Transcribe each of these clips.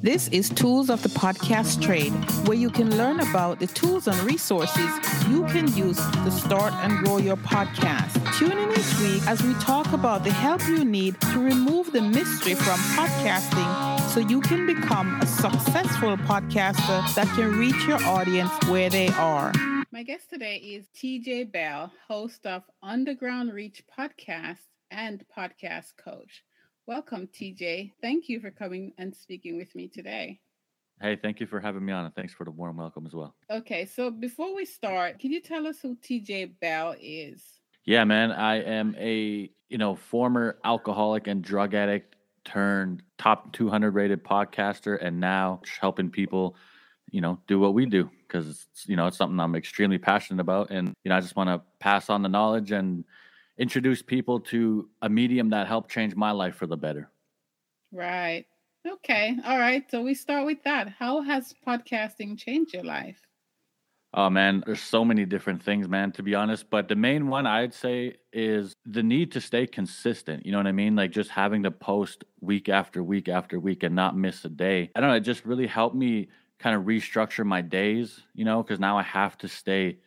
This is Tools of the Podcast Trade, where you can learn about the tools and resources you can use to start and grow your podcast. Tune in each week as we talk about the help you need to remove the mystery from podcasting so you can become a successful podcaster that can reach your audience where they are. My guest today is TJ Bell, host of Underground Reach Podcast and Podcast Coach. Welcome, TJ. Thank you for coming and speaking with me today. Hey, thank you for having me on, and thanks for the warm welcome as well. Okay, so before we start, can you tell us who TJ Bell is? Yeah, man, I am a former alcoholic and drug addict turned top 200 rated podcaster, and now helping people, do what we do because it's something I'm extremely passionate about, and I just want to pass on the knowledge and introduce people to a medium that helped change my life for the better. Right. Okay. All right. So we start with that. How has podcasting changed your life? Oh, man, there's so many different things, man, to be honest. But the main one I'd say is the need to stay consistent. You know what I mean? Like just having to post week after week after week and not miss a day. I don't know. It just really helped me kind of restructure my days, because now I have to stay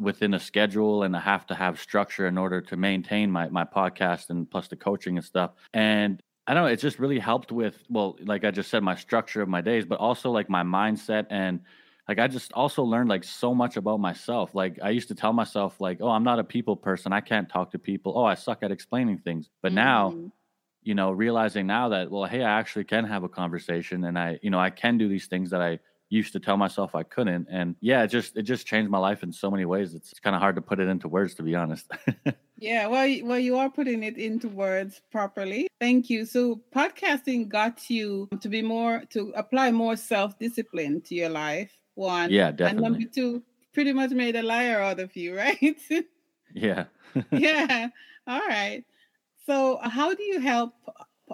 within a schedule and I have to have structure in order to maintain my podcast and plus the coaching and stuff. And I don't know, it just really helped with, well, like I just said, my structure of my days, but also like my mindset. And like, I just also learned like so much about myself. Like I used to tell myself like, oh, I'm not a people person. I can't talk to people. Oh, I suck at explaining things. But now, realizing now that, well, hey, I actually can have a conversation and I can do these things that I used to tell myself I couldn't. And yeah, it just changed my life in so many ways. It's kind of hard to put it into words, to be honest. Yeah, well, you are putting it into words properly. Thank you. So podcasting got you to apply more self-discipline to your life. One. Yeah, definitely. And number two, pretty much made a liar out of you, right? Yeah. Yeah. All right. So how do you help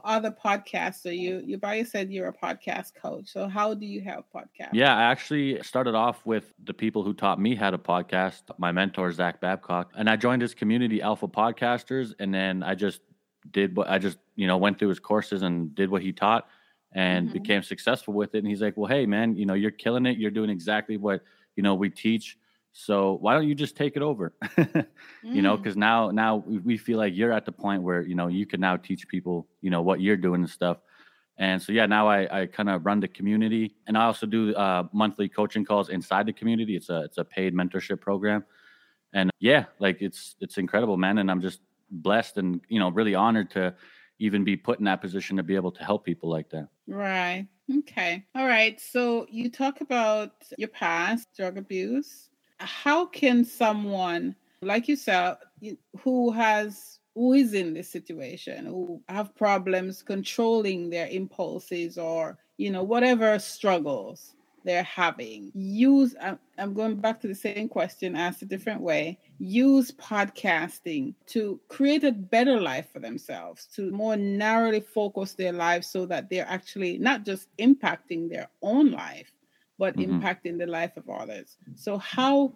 other podcasts? So you probably said you're a podcast coach. So how do you help podcasts? Yeah, I actually started off with the people who taught me how to podcast, my mentor, Zach Babcock, and I joined his community, Alpha Podcasters. And then I just did what I just, went through his courses and did what he taught and became successful with it. And he's like, well, hey man, you're killing it. You're doing exactly what, we teach. So why don't you just take it over? Because now we feel like you're at the point where, you can now teach people, what you're doing and stuff. And so, yeah, now I kind of run the community and I also do monthly coaching calls inside the community. It's a paid mentorship program. And yeah, like it's incredible, man. And I'm just blessed and, really honored to even be put in that position to be able to help people like that. Right. Okay. All right. So you talk about your past, drug abuse. How can someone like yourself, who is in this situation, who have problems controlling their impulses or, whatever struggles they're having, I'm going back to the same question, asked a different way, use podcasting to create a better life for themselves, to more narrowly focus their lives so that they're actually not just impacting their own life, but impacting the life of others. So how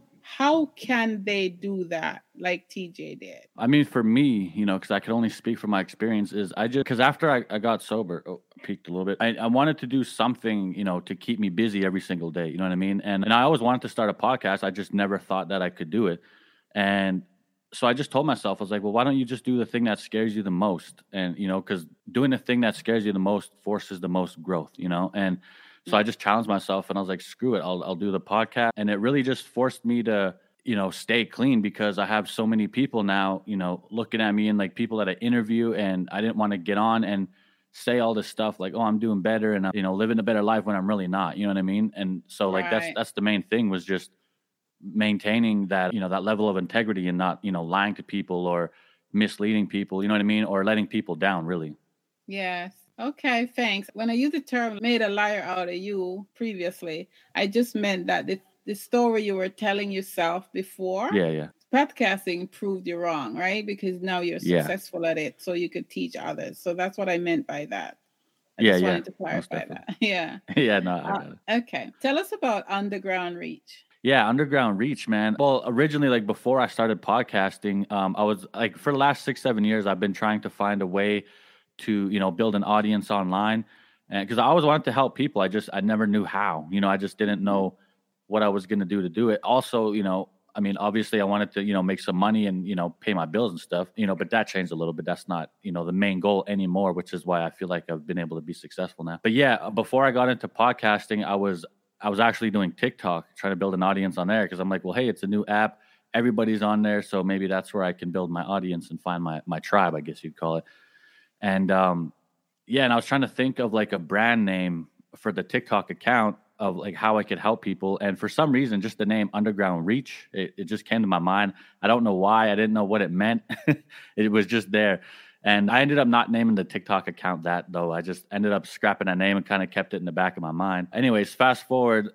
can they do that like TJ did? I mean, for me, because I can only speak from my experience, is because after I got sober, peaked a little bit, I wanted to do something, to keep me busy every single day. You know what I mean? And I always wanted to start a podcast. I just never thought that I could do it. And so I just told myself, I was like, well, why don't you just do the thing that scares you the most? And, because doing the thing that scares you the most forces the most growth, and so I just challenged myself and I was like, screw it, I'll do the podcast. And it really just forced me to, stay clean because I have so many people now, looking at me and like people that I interview, and I didn't want to get on and say all this stuff like, oh, I'm doing better and I'm, living a better life when I'm really not, you know what I mean? And so like, that's the main thing was just maintaining that, that level of integrity and not, lying to people or misleading people, you know what I mean? Or letting people down really. Yes. Okay, thanks. When I used the term made a liar out of you previously, I just meant that the story you were telling yourself before, podcasting proved you wrong, right? Because now you're successful at it, so you could teach others. So that's what I meant by that. I just wanted to clarify that. Yeah. Yeah, no, I got it. Okay. Tell us about Underground Reach. Yeah, Underground Reach, man. Well, originally, like before I started podcasting, I was like for the last 6-7 years, I've been trying to find a way to, build an audience online. because I always wanted to help people. I never knew how, I just didn't know what I was going to do it. Also, obviously I wanted to, make some money and, pay my bills and stuff, but that changed a little bit. That's not, the main goal anymore, which is why I feel like I've been able to be successful now. But yeah, before I got into podcasting, I was actually doing TikTok, trying to build an audience on there. Cause I'm like, well, hey, it's a new app. Everybody's on there. So maybe that's where I can build my audience and find my tribe, I guess you'd call it. And, and I was trying to think of like a brand name for the TikTok account of like how I could help people. And for some reason, just the name Underground Reach, it just came to my mind. I don't know why. I didn't know what it meant. It was just there. And I ended up not naming the TikTok account that, though. I just ended up scrapping that name and kind of kept it in the back of my mind. Anyways, fast forward,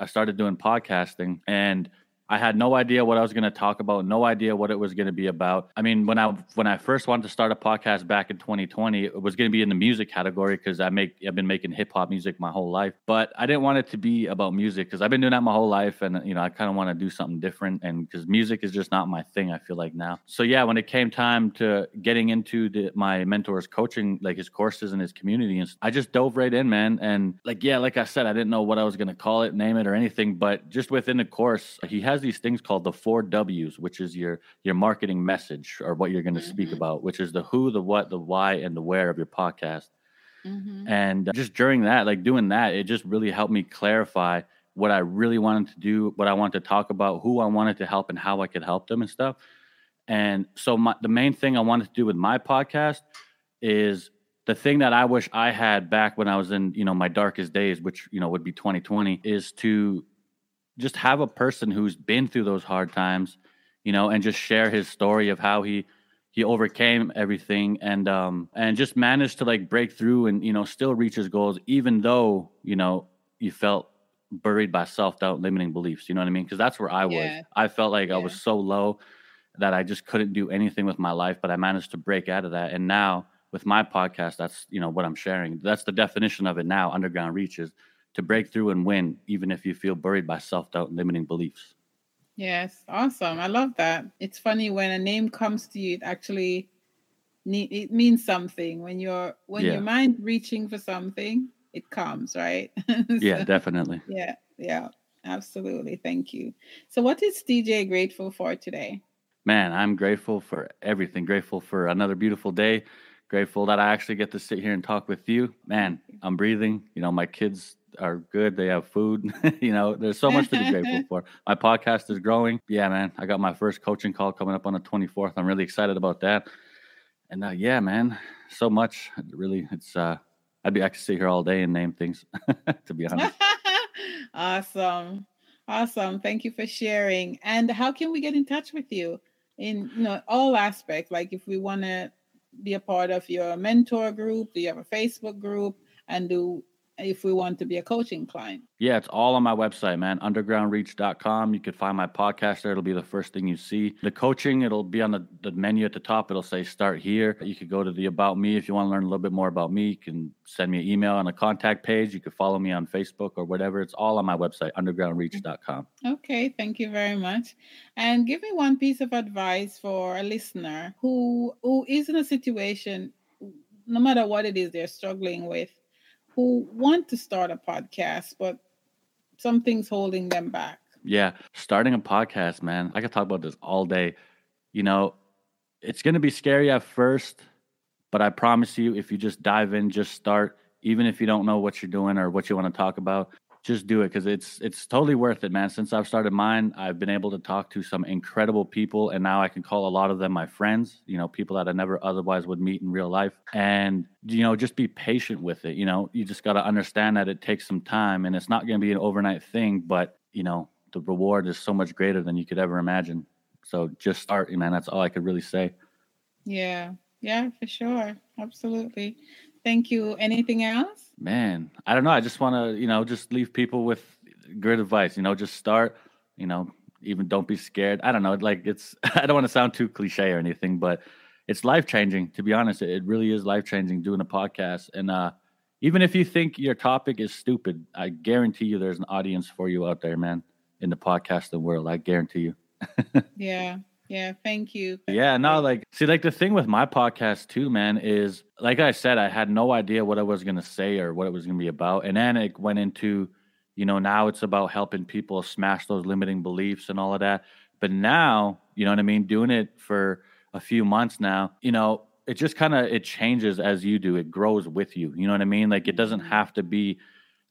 I started doing podcasting and I had no idea what I was going to talk about, no idea what it was going to be about. I mean, when I first wanted to start a podcast back in 2020, it was going to be in the music category because I've been making hip hop music my whole life, but I didn't want it to be about music because I've been doing that my whole life, and I kind of want to do something different, and because music is just not my thing, I feel like now. So yeah, when it came time to getting into my mentor's coaching, like his courses and his community, and I just dove right in, man. And like I said, I didn't know what I was going to call it, name it, or anything, but just within the course, he has these things called the 4 W's, which is your marketing message or what you're going to speak about, which is the who, the what, the why, and the where of your podcast. And just during that, like doing that, it just really helped me clarify what I really wanted to do, what I wanted to talk about, who I wanted to help, and how I could help them and stuff. And so the main thing I wanted to do with my podcast is the thing that I wish I had back when I was in, my darkest days, which, would be 2020, is to just have a person who's been through those hard times, and just share his story of how he overcame everything and just managed to like break through and, still reach his goals, even though, you felt buried by self-doubt, limiting beliefs, you know what I mean? Cause that's where I was. Yeah. I felt like I was so low that I just couldn't do anything with my life, but I managed to break out of that. And now with my podcast, that's, what I'm sharing. That's the definition of it now. Underground Reach is to break through and win, even if you feel buried by self-doubt and limiting beliefs. Yes, awesome. I love that. It's funny when a name comes to you, it actually it means something. When your mind reaching for something, it comes, right? Yeah, definitely. Yeah, absolutely. Thank you. So what is TJ grateful for today? Man, I'm grateful for everything. Grateful for another beautiful day. Grateful that I actually get to sit here and talk with you. Man, I'm breathing. My kids are good. They have food. There's so much to be grateful for. My podcast is growing. Yeah, man. I got my first coaching call coming up on the 24th. I'm really excited about that. And yeah, man, so much. Really, it's I could sit here all day and name things, to be honest. Awesome. Thank you for sharing. And how can we get in touch with you in all aspects? Like if we want to be a part of your mentor group, do you have a Facebook group, and if we want to be a coaching client? Yeah, it's all on my website, man, undergroundreach.com. You could find my podcast there. It'll be the first thing you see. The coaching, it'll be on the menu at the top. It'll say start here. You could go to the About Me. If you want to learn a little bit more about me, you can send me an email on a contact page. You could follow me on Facebook or whatever. It's all on my website, undergroundreach.com. Okay, thank you very much. And give me one piece of advice for a listener who is in a situation, no matter what it is they're struggling with, who want to start a podcast, but something's holding them back. Yeah. Starting a podcast, man. I could talk about this all day. It's going to be scary at first, but I promise you, if you just dive in, just start, even if you don't know what you're doing or what you want to talk about, just do it, because it's totally worth it, man. Since I've started mine, I've been able to talk to some incredible people, and now I can call a lot of them my friends, people that I never otherwise would meet in real life. And, just be patient with it. You just got to understand that it takes some time, and it's not going to be an overnight thing, but, the reward is so much greater than you could ever imagine. So just start, man. That's all I could really say. Yeah, for sure. Absolutely. Thank you. Anything else? Man, I don't know. I just want to, just leave people with good advice, just start, even don't be scared. I don't know. Like I don't want to sound too cliche or anything, but it's life-changing, to be honest. It really is life-changing doing a podcast. And even if you think your topic is stupid, I guarantee you there's an audience for you out there, man, in the podcasting world. I guarantee you. Yeah. Yeah, thank you. Yeah, no, like, see, like the thing with my podcast too, man, is like I said, I had no idea what I was going to say or what it was going to be about. And then it went into, you know, now it's about helping people smash those limiting beliefs and all of that. But now, you know what I mean? Doing it for a few months now, you know, it just kind of, it changes as you do. It grows with you. You know what I mean? Like, it doesn't have to be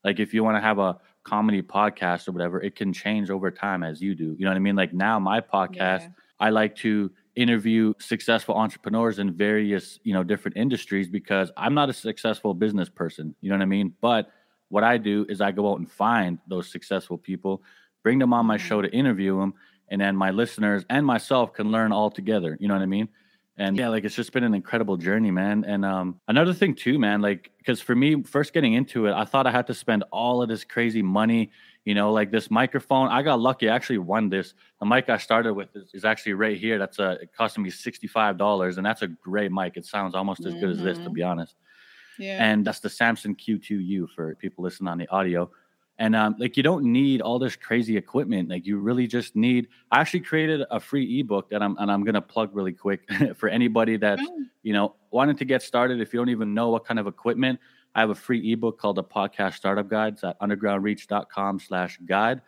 like, if you want to have a comedy podcast or whatever, it can change over time as you do. You know what I mean? Like now my podcast, yeah. I like to interview successful entrepreneurs in various, you know, different industries because I'm not a successful business person. You know what I mean? But what I do is I go out and find those successful people, bring them on my show to interview them. And then my listeners and myself can learn all together. You know what I mean? And yeah, like, it's just been an incredible journey, man. And another thing too, man, like, because for me, first getting into it, I thought I had to spend all of this crazy money, you know, like this microphone. I got lucky. I actually won this. The mic I started with is actually right here. That's it cost me $65, and that's a great mic. It sounds almost as good as this, to be honest. Yeah. And that's the Samsung Q2U for people listening on the audio. And like, you don't need all this crazy equipment. Like, you really just need, I actually created a free ebook that I'm going to plug really quick for anybody that's, you know, wanting to get started. If you don't even know what kind of equipment, I have a free ebook called the Podcast Startup Guide. It's at undergroundreach.com/guide.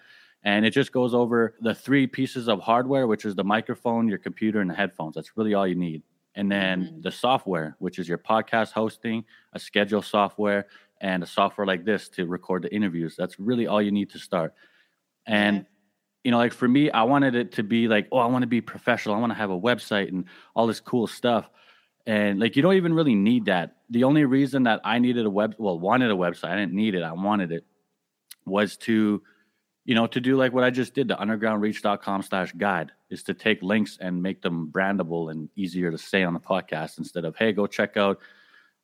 And it just goes over the three pieces of hardware, which is the microphone, your computer, and the headphones. That's really all you need. And then the software, which is your podcast hosting, a schedule software, and a software like this to record the interviews. That's really all you need to start. And, you know, like for me, I wanted it to be like, oh, I want to be professional. I want to have a website and all this cool stuff. And like, you don't even really need that. The only reason that I needed wanted a website, I didn't need it, I wanted it, was to, you know, to do like what I just did, the undergroundreach.com/guide, is to take links and make them brandable and easier to say on the podcast instead of, hey, go check out,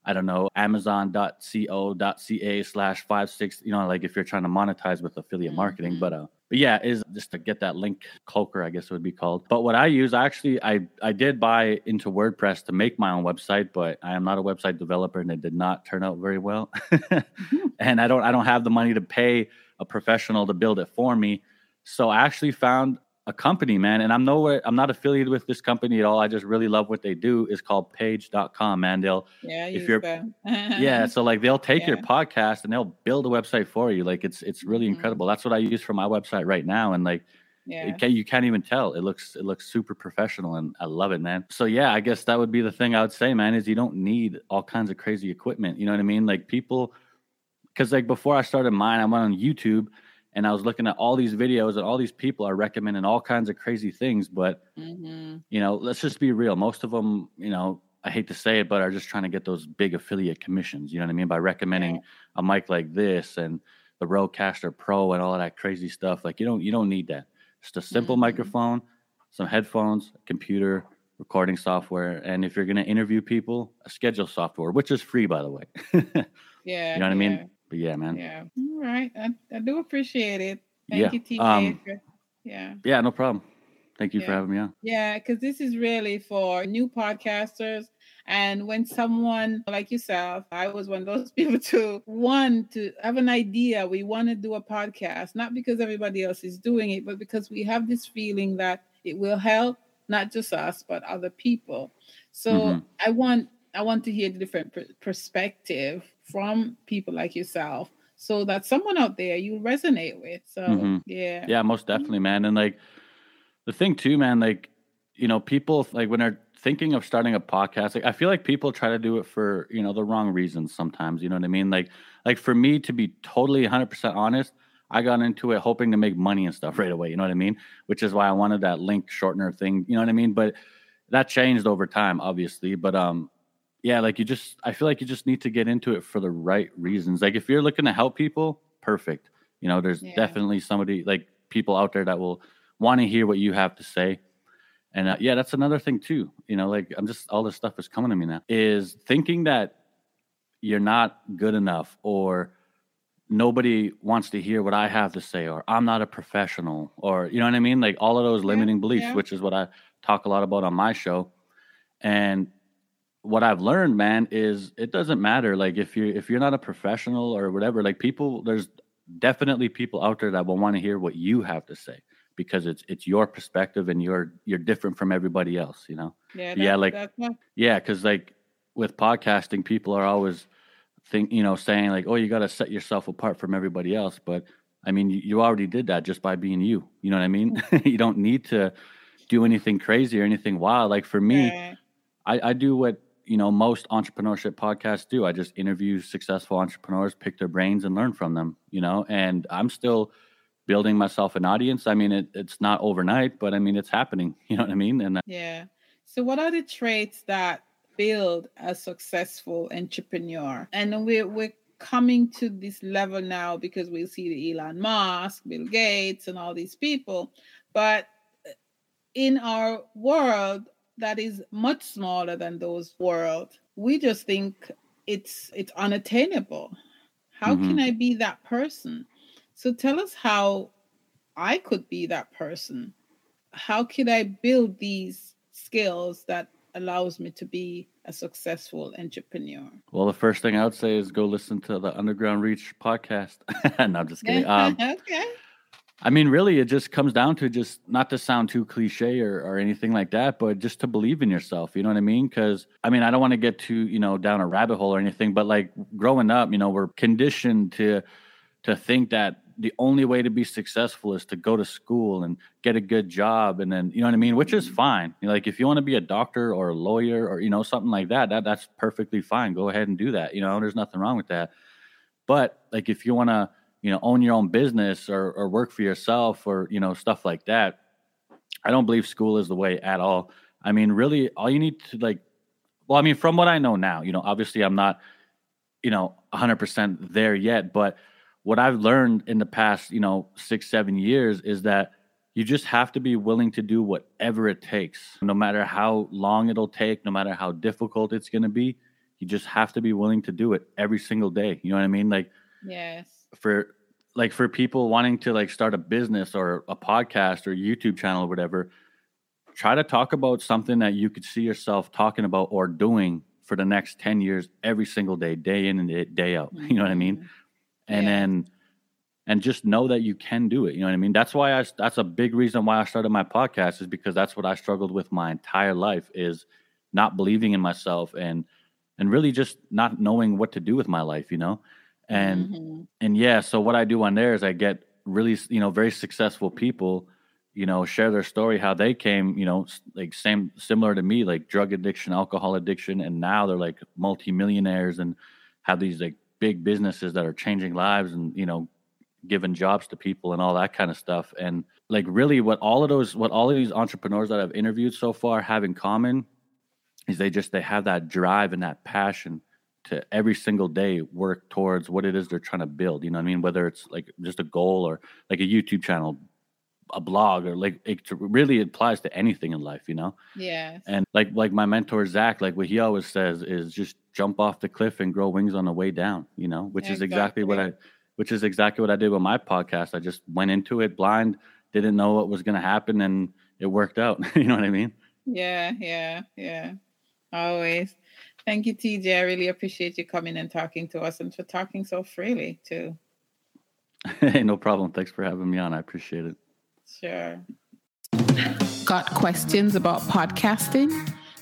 I don't know, amazon.co.ca/56, you know, like if you're trying to monetize with affiliate marketing, but yeah, is just to get that link cloaker, I guess it would be called. But what I use, I did buy into WordPress to make my own website, but I am not a website developer and it did not turn out very well. And I don't have the money to pay a professional to build it for me. So I actually found a company, man, and I'm not affiliated with this company at all. I just really love what they do. It's called page.com, man. So like they'll take your podcast and they'll build a website for you. Like it's really incredible. That's what I use for my website right now. And like, you can't even tell. It looks super professional and I love it, man. So yeah, I guess that would be the thing I would say, man, is you don't need all kinds of crazy equipment. You know what I mean? Like people, cause like before I started mine, I went on YouTube and I was looking at all these videos and all these people are recommending all kinds of crazy things. But, you know, let's just be real. Most of them, you know, I hate to say it, but are just trying to get those big affiliate commissions. You know what I mean? By recommending a mic like this and the Rodecaster Pro and all of that crazy stuff. Like you don't need that. Just a simple microphone, some headphones, computer, recording software. And if you're going to interview people, a schedule software, which is free, by the way. You know what I mean? But yeah, man. Yeah. All right. I do appreciate it. Thank you, TJ. Yeah, no problem. Thank you for having me on. Yeah, because this is really for new podcasters. And when someone like yourself, I was one of those people too, want to have an idea. We want to do a podcast, not because everybody else is doing it, but because we have this feeling that it will help not just us, but other people. So I want to hear the different perspective from people like yourself, so that someone out there you resonate with. So most definitely, man. And like the thing too, man, like, you know, people like when they're thinking of starting a podcast, like I feel like people try to do it for, you know, the wrong reasons sometimes. You know what I mean? Like for me, to be totally 100% honest, I got into it hoping to make money and stuff right away. You know what I mean? Which is why I wanted that link shortener thing. You know what I mean? But that changed over time, obviously. But yeah, like I feel like you just need to get into it for the right reasons. Like if you're looking to help people, perfect. You know, there's definitely somebody, like people out there that will want to hear what you have to say. And that's another thing too. You know, like I'm just, all this stuff is coming to me now, is thinking that you're not good enough or nobody wants to hear what I have to say, or I'm not a professional, or, you know what I mean? Like all of those limiting beliefs, which is what I talk a lot about on my show. And what I've learned, man, is it doesn't matter. Like if you're not a professional or whatever, like people, there's definitely people out there that will want to hear what you have to say. because it's your perspective and you're different from everybody else, you know? Because like with podcasting, people are always saying like, oh, you got to set yourself apart from everybody else. But I mean, you already did that just by being you, you know what I mean? You don't need to do anything crazy or anything wild. Like for me, I do what, most entrepreneurship podcasts do. I just interview successful entrepreneurs, pick their brains and learn from them, and I'm still building myself an audience. I mean, it's not overnight, but I mean, it's happening, you know what I mean? And so what are the traits that build a successful entrepreneur? And we're coming to this level now because we see the Elon Musk, Bill Gates, and all these people. But in our world that is much smaller than those world, we just think it's unattainable. How can I be that person? So tell us how I could be that person. How could I build these skills that allows me to be a successful entrepreneur? Well, the first thing I would say is go listen to the Underground Reach podcast. No, I'm just kidding. Okay. I mean, really, it just comes down to just not to sound too cliche or anything like that, but just to believe in yourself. You know what I mean? Because I mean, I don't want to get too, down a rabbit hole or anything, but like growing up, we're conditioned to think that the only way to be successful is to go to school and get a good job. And then, you know what I mean? Which is fine. Like if you want to be a doctor or a lawyer or, something like that, that's perfectly fine. Go ahead and do that. There's nothing wrong with that. But like, if you want to, own your own business or work for yourself or, stuff like that, I don't believe school is the way at all. I mean, really all you need to from what I know now, obviously I'm not, 100% there yet, but what I've learned in the past, 6-7 years is that you just have to be willing to do whatever it takes, no matter how long it'll take, no matter how difficult it's going to be. You just have to be willing to do it every single day. You know what I mean? Like, yes, for people wanting to start a business or a podcast or YouTube channel or whatever, try to talk about something that you could see yourself talking about or doing for the next 10 years, every single day, day in and day out. You know what I mean? And then just know that you can do it. You know what I mean? That's why that's a big reason why I started my podcast, is because that's what I struggled with my entire life, is not believing in myself and really just not knowing what to do with my life, So what I do on there is I get really, very successful people, share their story, how they came, similar to me, like drug addiction, alcohol addiction. And now they're like multimillionaires and have these big businesses that are changing lives and, giving jobs to people and all that kind of stuff. And like, really what all of these entrepreneurs that I've interviewed so far have in common is they have that drive and that passion to every single day work towards what it is they're trying to build. You know what I mean? Whether it's like just a goal or like a YouTube channel, a blog, or like it really applies to anything in life, Yeah. And like my mentor, Zach, what he always says is just jump off the cliff and grow wings on the way down, which is exactly what I did with my podcast. I just went into it blind, didn't know what was going to happen, and it worked out. You know what I mean? Yeah. Always. Thank you, TJ. I really appreciate you coming and talking to us and for talking so freely, too. Hey, no problem. Thanks for having me on. I appreciate it. Sure. Got questions about podcasting?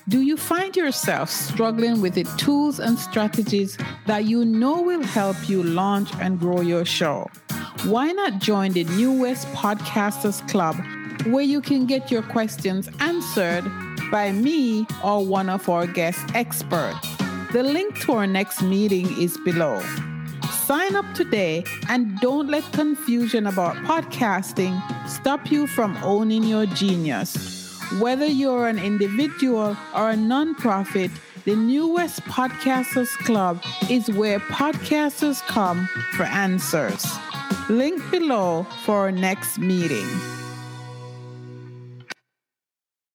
Do you find yourself struggling with the tools and strategies that will help you launch and grow your show? Why not join the newest Podcasters Club, where you can get your questions answered by me or one of our guest experts. The link to our next meeting is below. Sign up today and don't let confusion about podcasting stop you from owning your genius. Whether you're an individual or a nonprofit, the newest Podcasters Club is where podcasters come for answers. Link below for our next meeting.